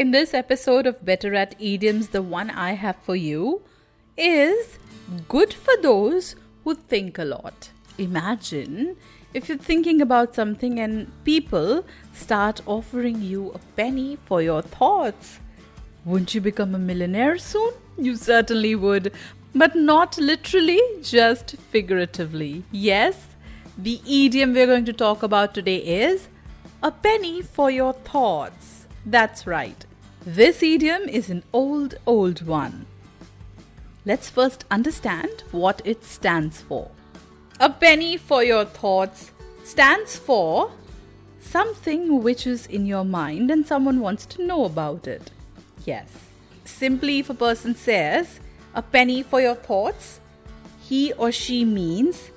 In this episode of Better at Idioms, the one I have for you is good for those who think a lot. Imagine if you're thinking about something and people start offering you a penny for your thoughts. Wouldn't you become a millionaire soon? You certainly would, but not literally, just figuratively. Yes, the idiom we're going to talk about today is a penny for your thoughts. That's right. This idiom is an old one. Let's first understand what it stands for. A penny for your thoughts stands for something which is in your mind and someone wants to know about it. Yes. Simply if a person says, a penny for your thoughts, he or she means,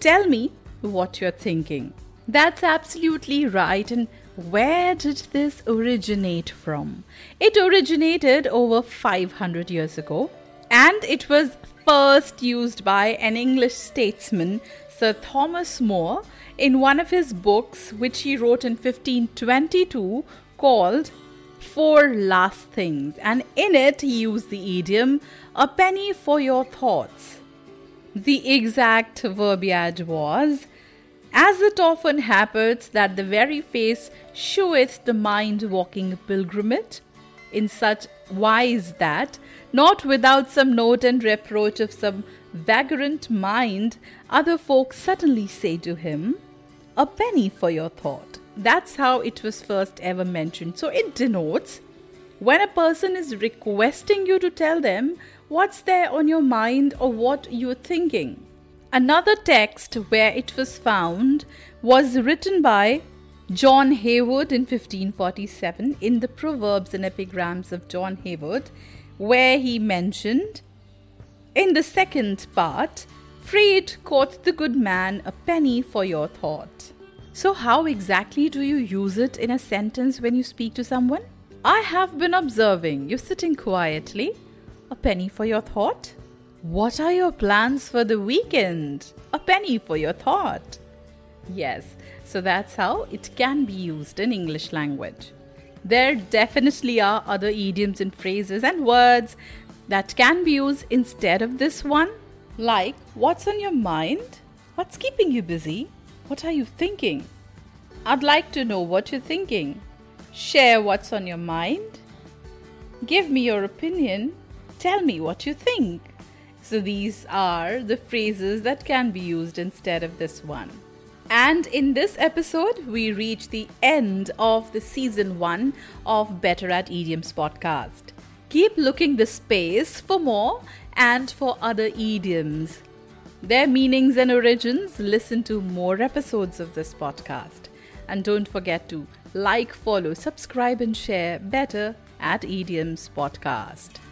tell me what you're thinking. That's absolutely right. And where did this originate from? It originated over 500 years ago. And it was first used by an English statesman, Sir Thomas More, in one of his books which he wrote in 1522 called Four Last Things. And in it, he used the idiom, a penny for your thoughts. The exact verbiage was, as it often happens that the very face sheweth the mind walking pilgrimage, in such wise that, not without some note and reproach of some vagrant mind, other folk suddenly say to him, a penny for your thought. That's how it was first ever mentioned. So it denotes when a person is requesting you to tell them what's there on your mind or what you're thinking. Another text where it was found was written by John Heywood in 1547 in the Proverbs and Epigrams of John Heywood, where he mentioned, in the second part, "Freed quoth the good man, a penny for your thought." So how exactly do you use it in a sentence when you speak to someone? I have been observing, you're sitting quietly, a penny for your thought. What are your plans for the weekend? A penny for your thought. Yes, so that's how it can be used in English language. There definitely are other idioms and phrases and words that can be used instead of this one. Like, what's on your mind? What's keeping you busy? What are you thinking? I'd like to know what you're thinking. Share what's on your mind. Give me your opinion. Tell me what you think. So these are the phrases that can be used instead of this one. And in this episode, we reach the end of the season 1 of Better at Idioms podcast. Keep looking this space for more and for other idioms. Their meanings and origins, listen to more episodes of this podcast. And don't forget to like, follow, subscribe and share Better at Idioms podcast.